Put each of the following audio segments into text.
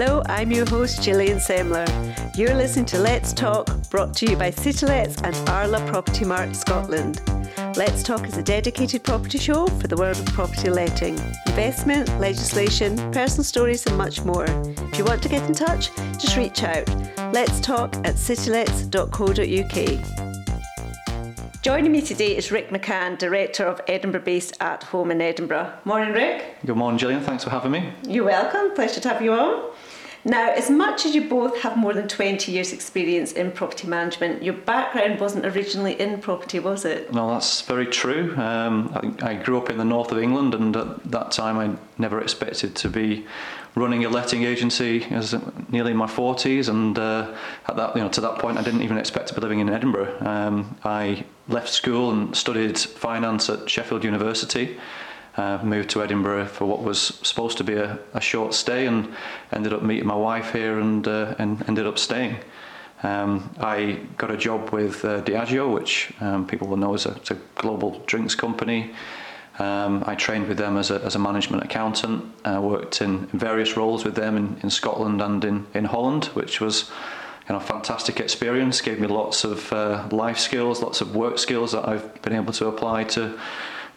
Hello, I'm your host Gillian Semler. You're listening to Let's Talk, brought to you by CityLets and Arla Property Mart Scotland. Let's Talk is a dedicated property show for the world of property letting, investment, legislation, personal stories and much more. If you want to get in touch, just reach out. Let's Talk at citylets.co.uk. Joining me today is Rick McCann, Director of Edinburgh-based At Home in Edinburgh. Morning, Rick. Good morning, Gillian. Thanks for having me. You're welcome. Pleasure to have you on. Now, as much as you both have more than 20 years' experience in property management, your background wasn't originally in property, was it? No, that's very true. I grew up in the north of England, and at that time I never expected to be running a letting agency as nearly in my 40s, and at that point I didn't even expect to be living in Edinburgh. I left school and studied finance at Sheffield University, moved to Edinburgh for what was supposed to be a short stay, and ended up meeting my wife here and ended up staying. I got a job with Diageo, which people will know is a global drinks company. I trained with them as a management accountant. I worked in various roles with them in Scotland and in Holland, which was a fantastic experience. Gave me lots of life skills, lots of work skills that I've been able to apply to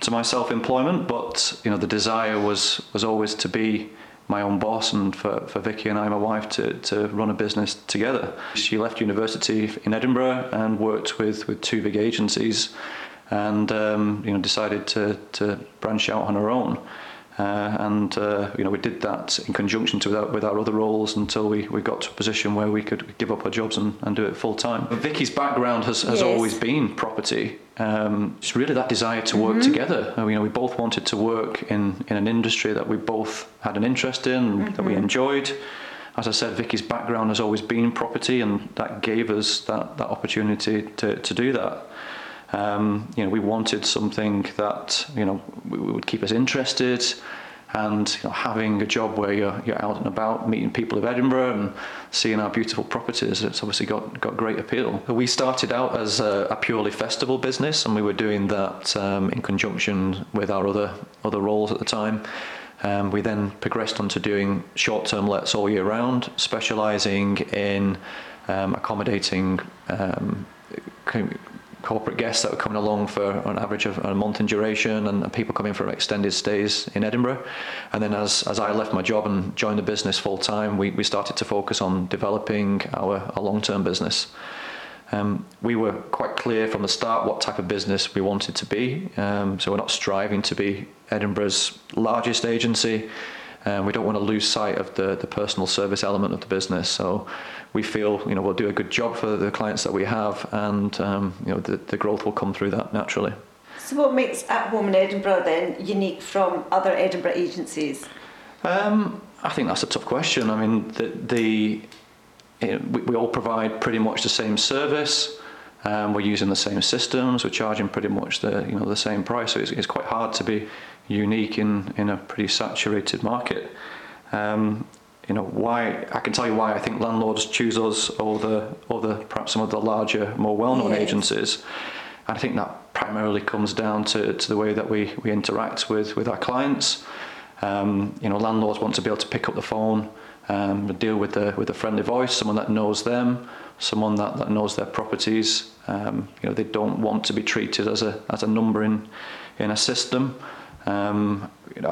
my self-employment. But the desire was always to be my own boss, and for Vicky and I, my wife, to run a business together. She left university in Edinburgh and worked with two big agencies, and decided to branch out on her own, and we did that in conjunction with our other roles until we got to a position where we could give up our jobs and do it full time. Vicky's background has yes. always been property. It's really that desire to work mm-hmm. together. We both wanted to work in an industry that we both had an interest in, mm-hmm. that we enjoyed. As I said, Vicky's background has always been property, and that gave us that opportunity to do that. We wanted something that would keep us interested, and having a job where you're out and about, meeting people of Edinburgh and seeing our beautiful properties, it's obviously got great appeal. We started out as a purely festival business, and we were doing that in conjunction with our other roles at the time. We then progressed on to doing short-term lets all year round, specialising in accommodating corporate guests that were coming along for an average of a month in duration, and people coming for extended stays in Edinburgh. And then as I left my job and joined the business full time, we started to focus on developing our long-term business. We were quite clear from the start what type of business we wanted to be. So we're not striving to be Edinburgh's largest agency. We don't want to lose sight of the personal service element of the business. So we feel we'll do a good job for the clients that we have, and the growth will come through that naturally. So what makes At Home in Edinburgh then unique from other Edinburgh agencies? I think that's a tough question. I mean, we all provide pretty much the same service. We're using the same systems. We're charging pretty much the same price. So it's quite hard to be unique in a pretty saturated market. I can tell you why I think landlords choose us over perhaps some of the larger, more well-known yes. agencies. And I think that primarily comes down to the way that we interact with our clients. Landlords want to be able to pick up the phone, deal with a friendly voice, someone that knows them, someone that knows their properties. They don't want to be treated as a number in a system. I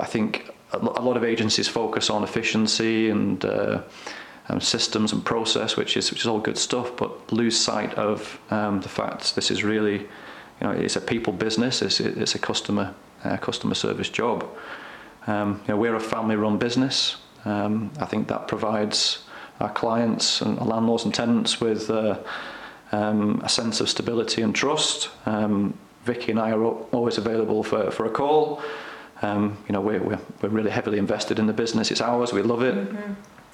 think a lot of agencies focus on efficiency and systems and process, which is all good stuff, but lose sight of the fact this is really, it's a people business. It's a customer service job. We're a family-run business. I think that provides our clients and our landlords and tenants with a sense of stability and trust. Vicky and I are always available for a call. We're really heavily invested in the business. It's ours. We love it.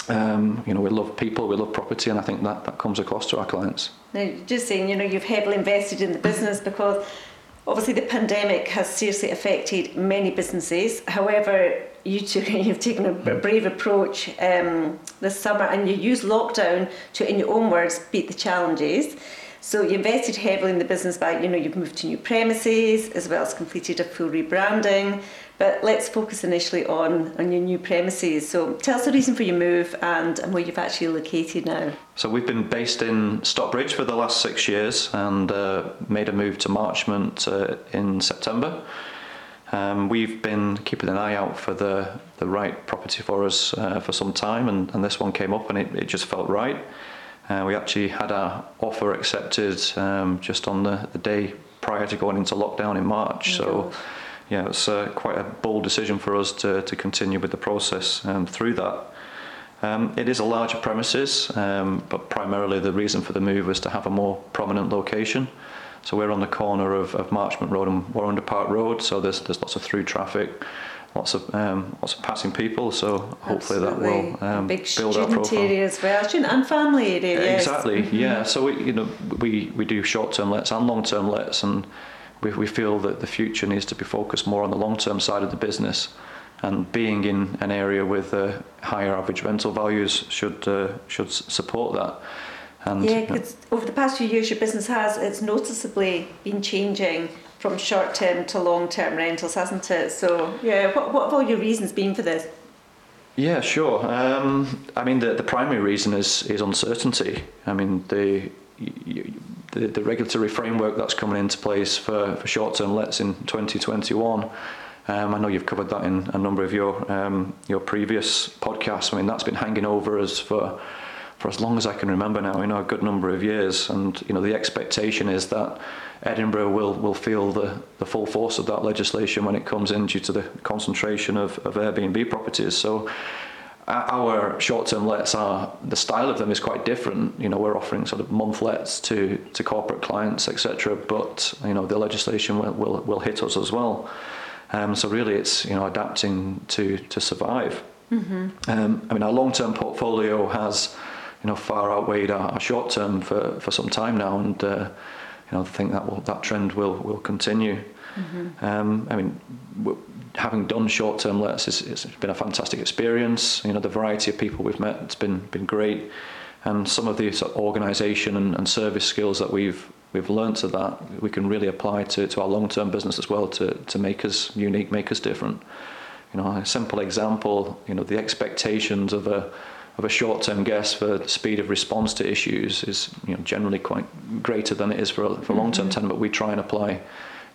Mm-hmm. We love people. We love property, and I think that comes across to our clients. Now, just saying, you've heavily invested in the business because obviously the pandemic has seriously affected many businesses. However, you two have taken a brave approach this summer, and you used lockdown to, in your own words, beat the challenges. So you invested heavily in the business by, you've moved to new premises, as well as completed a full rebranding, But let's focus initially on your new premises. So tell us the reason for your move and where you've actually located now. So we've been based in Stockbridge for the last 6 years and made a move to Marchmont in September. We've been keeping an eye out for the right property for us for some time, and this one came up and it just felt right. We actually had our offer accepted just on the day prior to going into lockdown in March. Mm-hmm. So yeah, it's quite a bold decision for us to continue with the process through that. It is a larger premises, but primarily the reason for the move was to have a more prominent location. So we're on the corner of Marchmont Road and Warrender Park Road, so there's lots of through traffic, lots of passing people, so hopefully that will build our profile. Big student area as well, student and family area. Yes. Exactly, mm-hmm. Yeah. So we do short-term lets and long-term lets, and we feel that the future needs to be focused more on the long-term side of the business, and being in an area with higher average rental values should support that. And, yeah, because over the past few years your business it's noticeably been changing from short-term to long-term rentals, hasn't it? So, yeah, what have all your reasons been for this? Yeah, sure. I mean, the primary reason is uncertainty. I mean, the regulatory framework that's coming into place for short-term lets in 2021. I know you've covered that in a number of your previous podcasts. I mean, that's been hanging over us for as long as I can remember now, a good number of years. And, the expectation is that Edinburgh will feel the full force of that legislation when it comes in due to the concentration of Airbnb properties. So our short-term lets the style of them is quite different. We're offering sort of month lets to corporate clients, etc. But, the legislation will hit us as well. So really it's, adapting to survive. Mm-hmm. Our long-term portfolio has far outweighed our short term for some time now, and I think that trend will continue. Mm-hmm. Having done short term lets, it's been a fantastic experience. The variety of people we've met, it's been great, and some of the sort of organisation and service skills that we've learnt to that we can really apply to our long term business as well to make us unique, make us different. A simple example, the expectations of a short-term guest for speed of response to issues is generally quite greater than it is for a long-term tenant, but we try and apply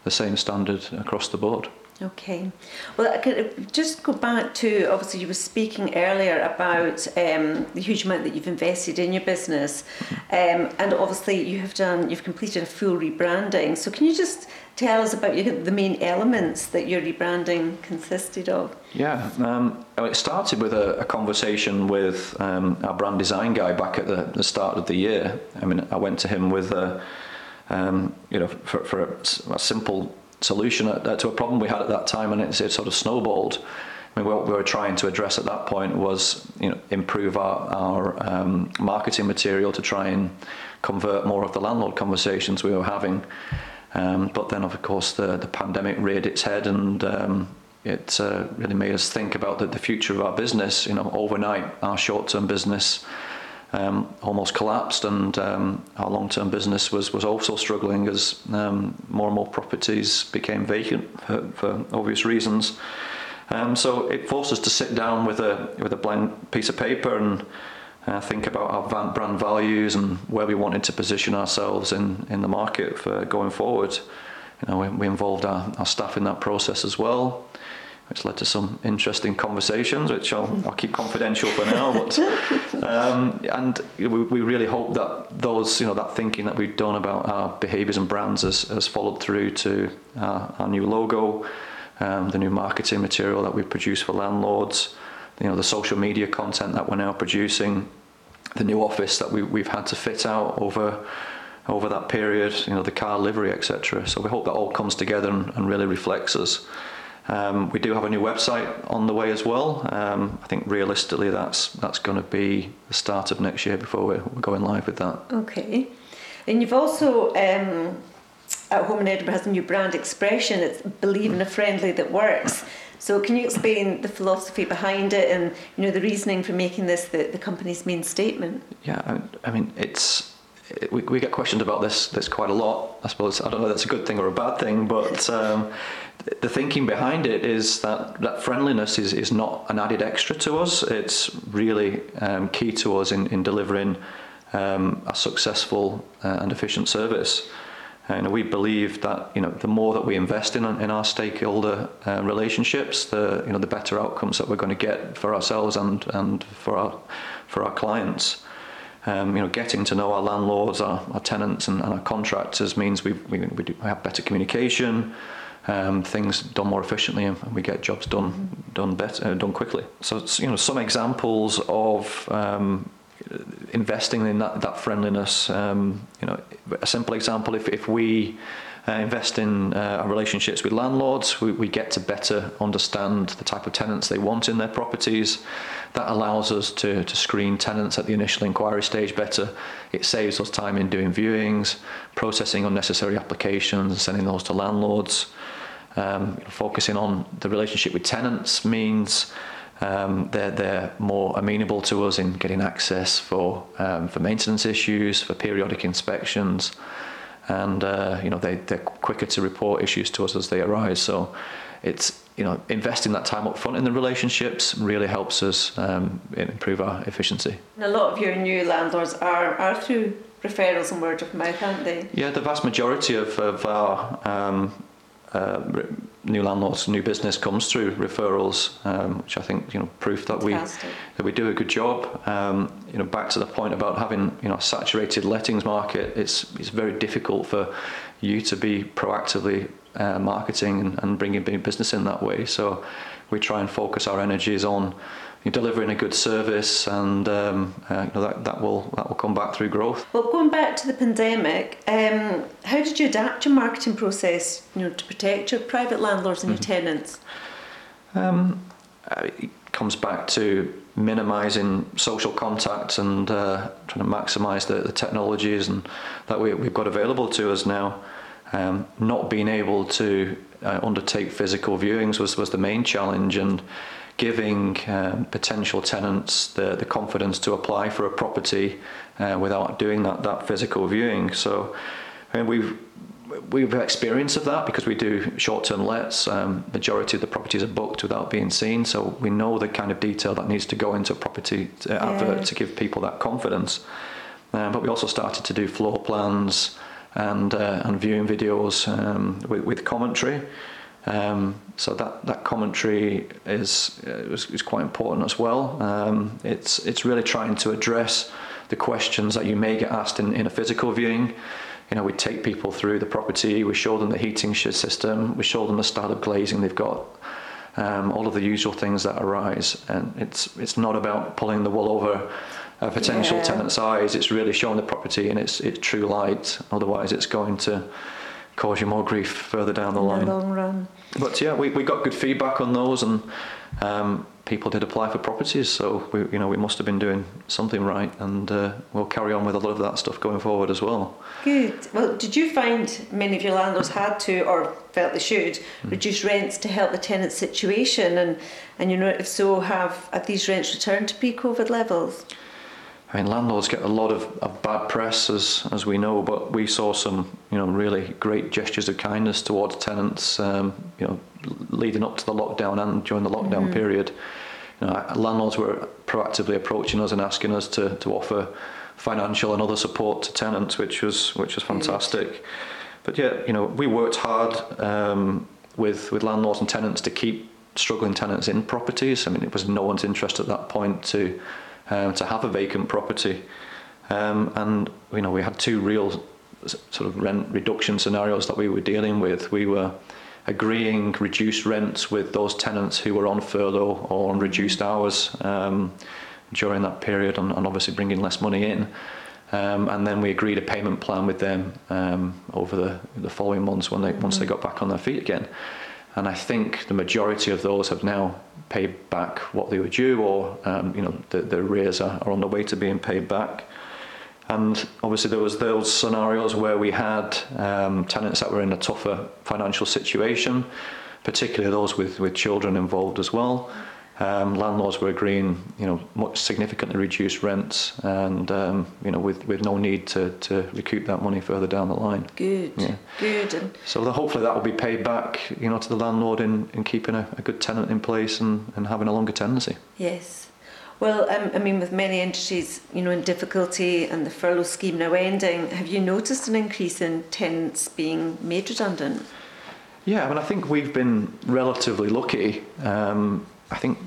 the same standard across the board. Okay. Well, I could just go back to, obviously you were speaking earlier about the huge amount that you've invested in your business, and obviously you've completed a full rebranding. So can you just tell us about the main elements that your rebranding consisted of? Yeah, it started with a conversation with our brand design guy back at the start of the year. I went to him with for a simple solution to a problem we had at that time, and it sort of snowballed. What we were trying to address at that point was improve our marketing material to try and convert more of the landlord conversations we were having, but then of course the pandemic reared its head, and it really made us think about the future of our business. Overnight our short-term business almost collapsed, and our long-term business was also struggling as more and more properties became vacant for obvious reasons. So it forced us to sit down with a blank piece of paper and think about our brand values and where we wanted to position ourselves in the market for going forward. We involved our staff in that process as well, which led to some interesting conversations, which I'll keep confidential for now. But and we really hope that those, that thinking that we've done about our behaviours and brands has followed through to our new logo, the new marketing material that we produce for landlords, the social media content that we're now producing, the new office that we've had to fit out over that period, the car livery, etc. So we hope that all comes together and really reflects us. We do have a new website on the way as well. I think realistically that's going to be the start of next year before we're going live with that. Okay. And you've also, At Home in Edinburgh has a new brand expression. It's Believe in a Friendly That Works. So can you explain the philosophy behind it and the reasoning for making this the company's main statement? Yeah, we get questioned about this quite a lot. I suppose, I don't know if that's a good thing or a bad thing, but the thinking behind it is that friendliness is not an added extra to us. It's really key to us in delivering a successful and efficient service. And we believe that the more that we invest in our stakeholder relationships, the better outcomes that we're going to get for ourselves and for our clients. Getting to know our landlords, our tenants, and our contractors means we have better communication. Things done more efficiently, and we get jobs done better, done quickly. So some examples of investing in that friendliness. A simple example: if we invest in our relationships with landlords, we get to better understand the type of tenants they want in their properties. That allows us to screen tenants at the initial inquiry stage better. It saves us time in doing viewings, processing unnecessary applications, and sending those to landlords. Focusing on the relationship with tenants means they're more amenable to us in getting access for maintenance issues, for periodic inspections, and they're quicker to report issues to us as they arise. So it's investing that time up front in the relationships really helps us improve our efficiency. And a lot of your new landlords are through referrals and word of mouth, aren't they? Yeah, the vast majority of our new landlords, new business comes through referrals, which I think proof that we do a good job. Back to the point about having a saturated lettings market, it's very difficult for you to be proactively marketing and bringing business in that way. So we try and focus our energies on delivering a good service, and that will come back through growth. Well, going back to the pandemic, how did you adapt your marketing process, to protect your private landlords and your tenants? It comes back to minimising social contact and trying to maximise the technologies and that we've got available to us now. Not being able to undertake physical viewings was the main challenge, and giving potential tenants the confidence to apply for a property without doing that physical viewing. So we've experience of that because we do short-term lets. Majority of the properties are booked without being seen, so we know the kind of detail that needs to go into a property advert to give people that confidence. But we also started to do floor plans and viewing videos with commentary. So that commentary is quite important as well. It's really trying to address the questions that you may get asked in a physical viewing. We take people through the property, we show them the heating system, we show them the style of glazing they've got, all of the usual things that arise. And it's not about pulling the wool over a potential tenant's eyes. It's really showing the property in its true light. Otherwise, it's going to cause you more grief further down the line. In the long run. But we got good feedback on those, and people did apply for properties, so we must have been doing something right, and we'll carry on with a lot of that stuff going forward as well. Good. Well, did you find many of your landlords had to, or felt they should, reduce rents to help the tenant situation, and if so, have these rents returned to pre-COVID levels? I mean, landlords get a lot of bad press, as we know, but we saw some, really great gestures of kindness towards tenants, leading up to the lockdown and during the lockdown period. Landlords were proactively approaching us and asking us to offer financial and other support to tenants, which was fantastic. But we worked hard with landlords and tenants to keep struggling tenants in properties. I mean, it was no one's interest at that point to have a vacant property, and we had two real sort of rent reduction scenarios that we were dealing with. We were agreeing reduced rents with those tenants who were on furlough or on reduced hours during that period, and obviously bringing less money in, and then we agreed a payment plan with them over the following months once they got back on their feet again. And I think the majority of those have now paid back what they were due, or the arrears are on the way to being paid back. And obviously there was those scenarios where we had tenants that were in a tougher financial situation, particularly those with children involved as well. landlords were agreeing, much significantly reduced rents, and with no need to recoup that money further down the line. Good, yeah. Good. And so hopefully that will be paid back, to the landlord in keeping a good tenant in place and having a longer tenancy. Yes. Well, with many industries, in difficulty and the furlough scheme now ending, have you noticed an increase in tenants being made redundant? Yeah, I think we've been relatively lucky. I think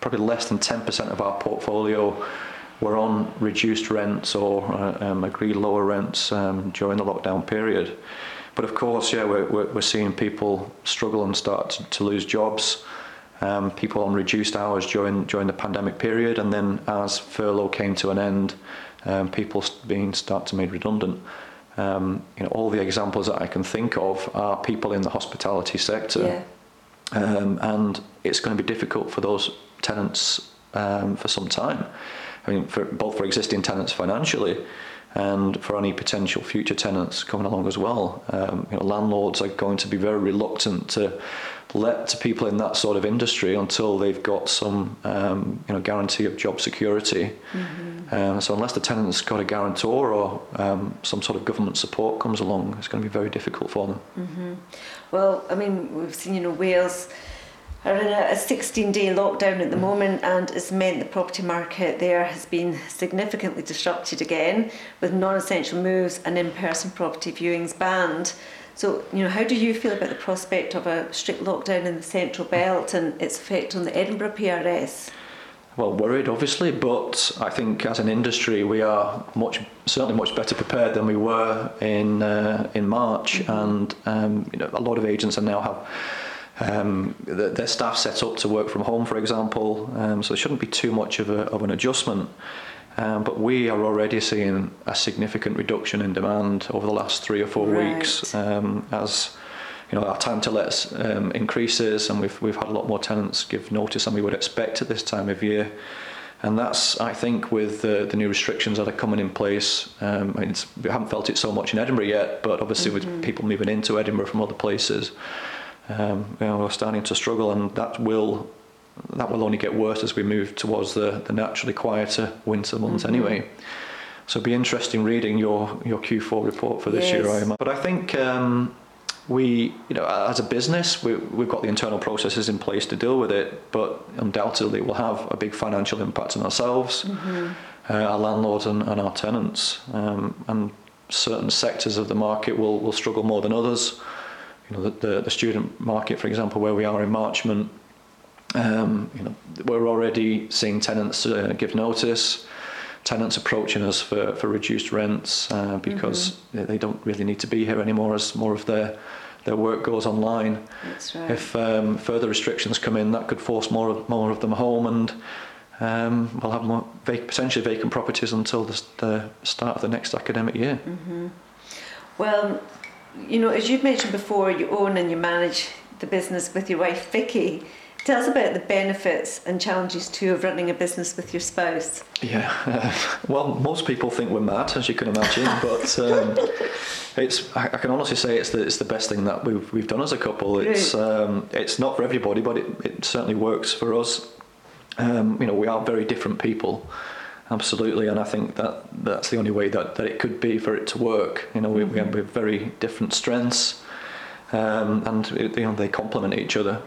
probably less than 10% of our portfolio were on reduced rents or agreed lower rents during the lockdown period. But of course, yeah, we're seeing people struggle and start to lose jobs. People on reduced hours during the pandemic period, and then as furlough came to an end, people being start to made redundant. All the examples that I can think of are people in the hospitality sector. Yeah. And it's going to be difficult for those tenants for some time. For existing tenants financially, and for any potential future tenants coming along as well. Landlords are going to be very reluctant to let to people in that sort of industry until they've got some guarantee of job security. Mm-hmm. So unless the tenant's got a guarantor or some sort of government support comes along, it's going to be very difficult for them. Mm-hmm. Well, we've seen Wales are in a 16-day lockdown at the moment, and it's meant the property market there has been significantly disrupted again, with non-essential moves and in-person property viewings banned. So, how do you feel about the prospect of a strict lockdown in the Central Belt and its effect on the Edinburgh PRS? Well, worried, obviously, but I think as an industry we are certainly much better prepared than we were in March, and a lot of agents are now have their staff set up to work from home, for example, so there shouldn't be too much of an adjustment. But we are already seeing a significant reduction in demand over the last 3 or 4 right. weeks, as our time to let increases, and we've had a lot more tenants give notice than we would expect at this time of year. And that's, I think, with the new restrictions that are coming in place. We haven't felt it so much in Edinburgh yet, but obviously with people moving into Edinburgh from other places, we're starting to struggle, and that will only get worse as we move towards the naturally quieter winter months anyway. So it'll be interesting reading your Q4 report for this yes. year, I imagine. But I think we, as a business, we've got the internal processes in place to deal with it, but undoubtedly we'll have a big financial impact on ourselves, our landlords and our tenants. And certain sectors of the market will struggle more than others. The student market, for example, where we are in Marchmont, we're already seeing tenants give notice, tenants approaching us for reduced rents because they don't really need to be here anymore as more of their work goes online. That's right. If further restrictions come in, that could force more of them home, and we'll have more potentially vacant properties until the start of the next academic year. Mm-hmm. Well, as you've mentioned before, you own and you manage the business with your wife, Vicky. Tell us about the benefits and challenges too of running a business with your spouse. Yeah, well, most people think we're mad, as you can imagine, but I can honestly say it's the best thing that we've done as a couple. It's not for everybody, but it certainly works for us. We are very different people, absolutely, and I think that's the only way that it could be for it to work. We have very different strengths, and they complement each other.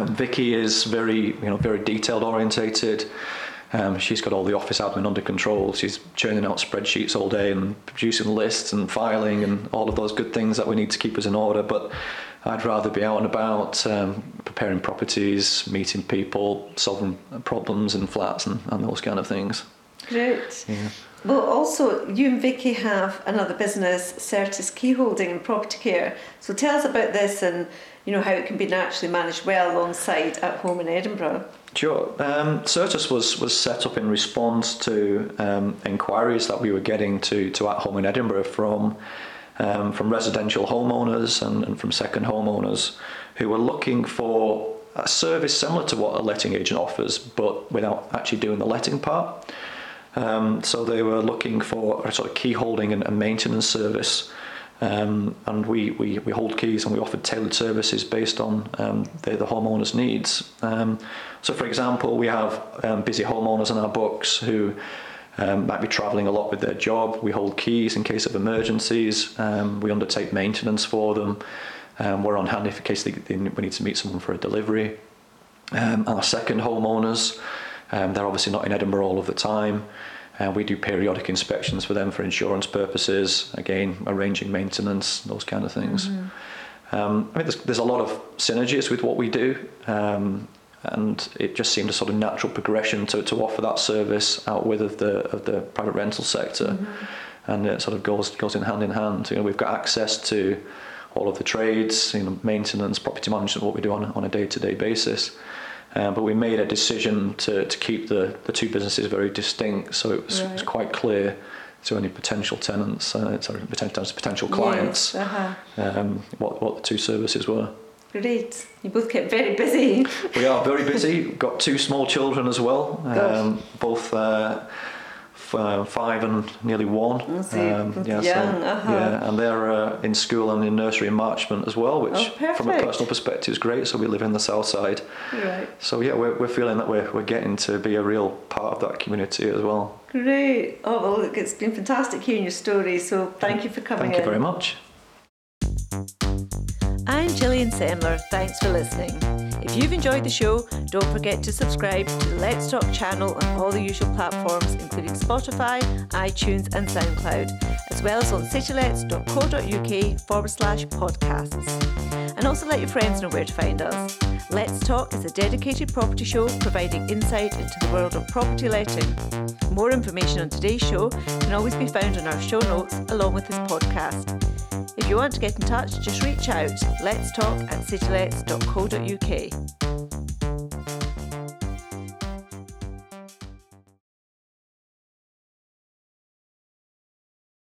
Vicky is very detailed orientated. She's got all the office admin under control. She's churning out spreadsheets all day and producing lists and filing and all of those good things that we need to keep us in order. But I'd rather be out and about, preparing properties, meeting people, solving problems in flats and those kind of things. Great. Yeah. Well, also, you and Vicky have another business, Certus Keyholding and Property Care. So tell us about this and how it can be naturally managed well alongside At Home in Edinburgh. Sure. Certus was set up in response to inquiries that we were getting to At Home in Edinburgh from residential homeowners and from second homeowners who were looking for a service similar to what a letting agent offers, but without actually doing the letting part. So they were looking for a sort of key holding and maintenance service And we hold keys and we offer tailored services based on the homeowner's needs. So for example, we have busy homeowners in our books who might be travelling a lot with their job. We hold keys in case of emergencies. We undertake maintenance for them. We're on hand if in case we need to meet someone for a delivery. Our second homeowners, they're obviously not in Edinburgh all of the time. We do periodic inspections for them for insurance purposes, again, arranging maintenance, those kind of things. Mm-hmm. I mean, there's a lot of synergies with what we do, and it just seemed a sort of natural progression to offer that service out with of the private rental sector. Mm-hmm. And it sort of goes in hand. You know, we've got access to all of the trades, you know, maintenance, property management, what we do on a day-to-day basis. But we made a decision to keep the two businesses very distinct, so it was quite clear to any potential tenants, potential clients, yes, uh-huh, what the two services were. Great. You both kept very busy. We are very busy. We've got two small children as well, both 5 and nearly 1. And they're in school and in nursery in Marchmont as well, which from a personal perspective is great. So we live in the south side, right? So yeah, we're feeling that we're getting to be a real part of that community as well. Great. Oh well, look, it's been fantastic hearing your story, so thank you for coming in. Thank you very much. I'm Gillian Semler. Thanks for listening. If you've enjoyed the show, don't forget to subscribe to the Let's Talk channel on all the usual platforms, including Spotify, iTunes and SoundCloud, as well as on citylets.co.uk/podcasts. And also let your friends know where to find us. Let's Talk is a dedicated property show providing insight into the world of property letting. More information on today's show can always be found on our show notes along with this podcast. If you want to get in touch, just reach out. Let's talk at citylets.co.uk.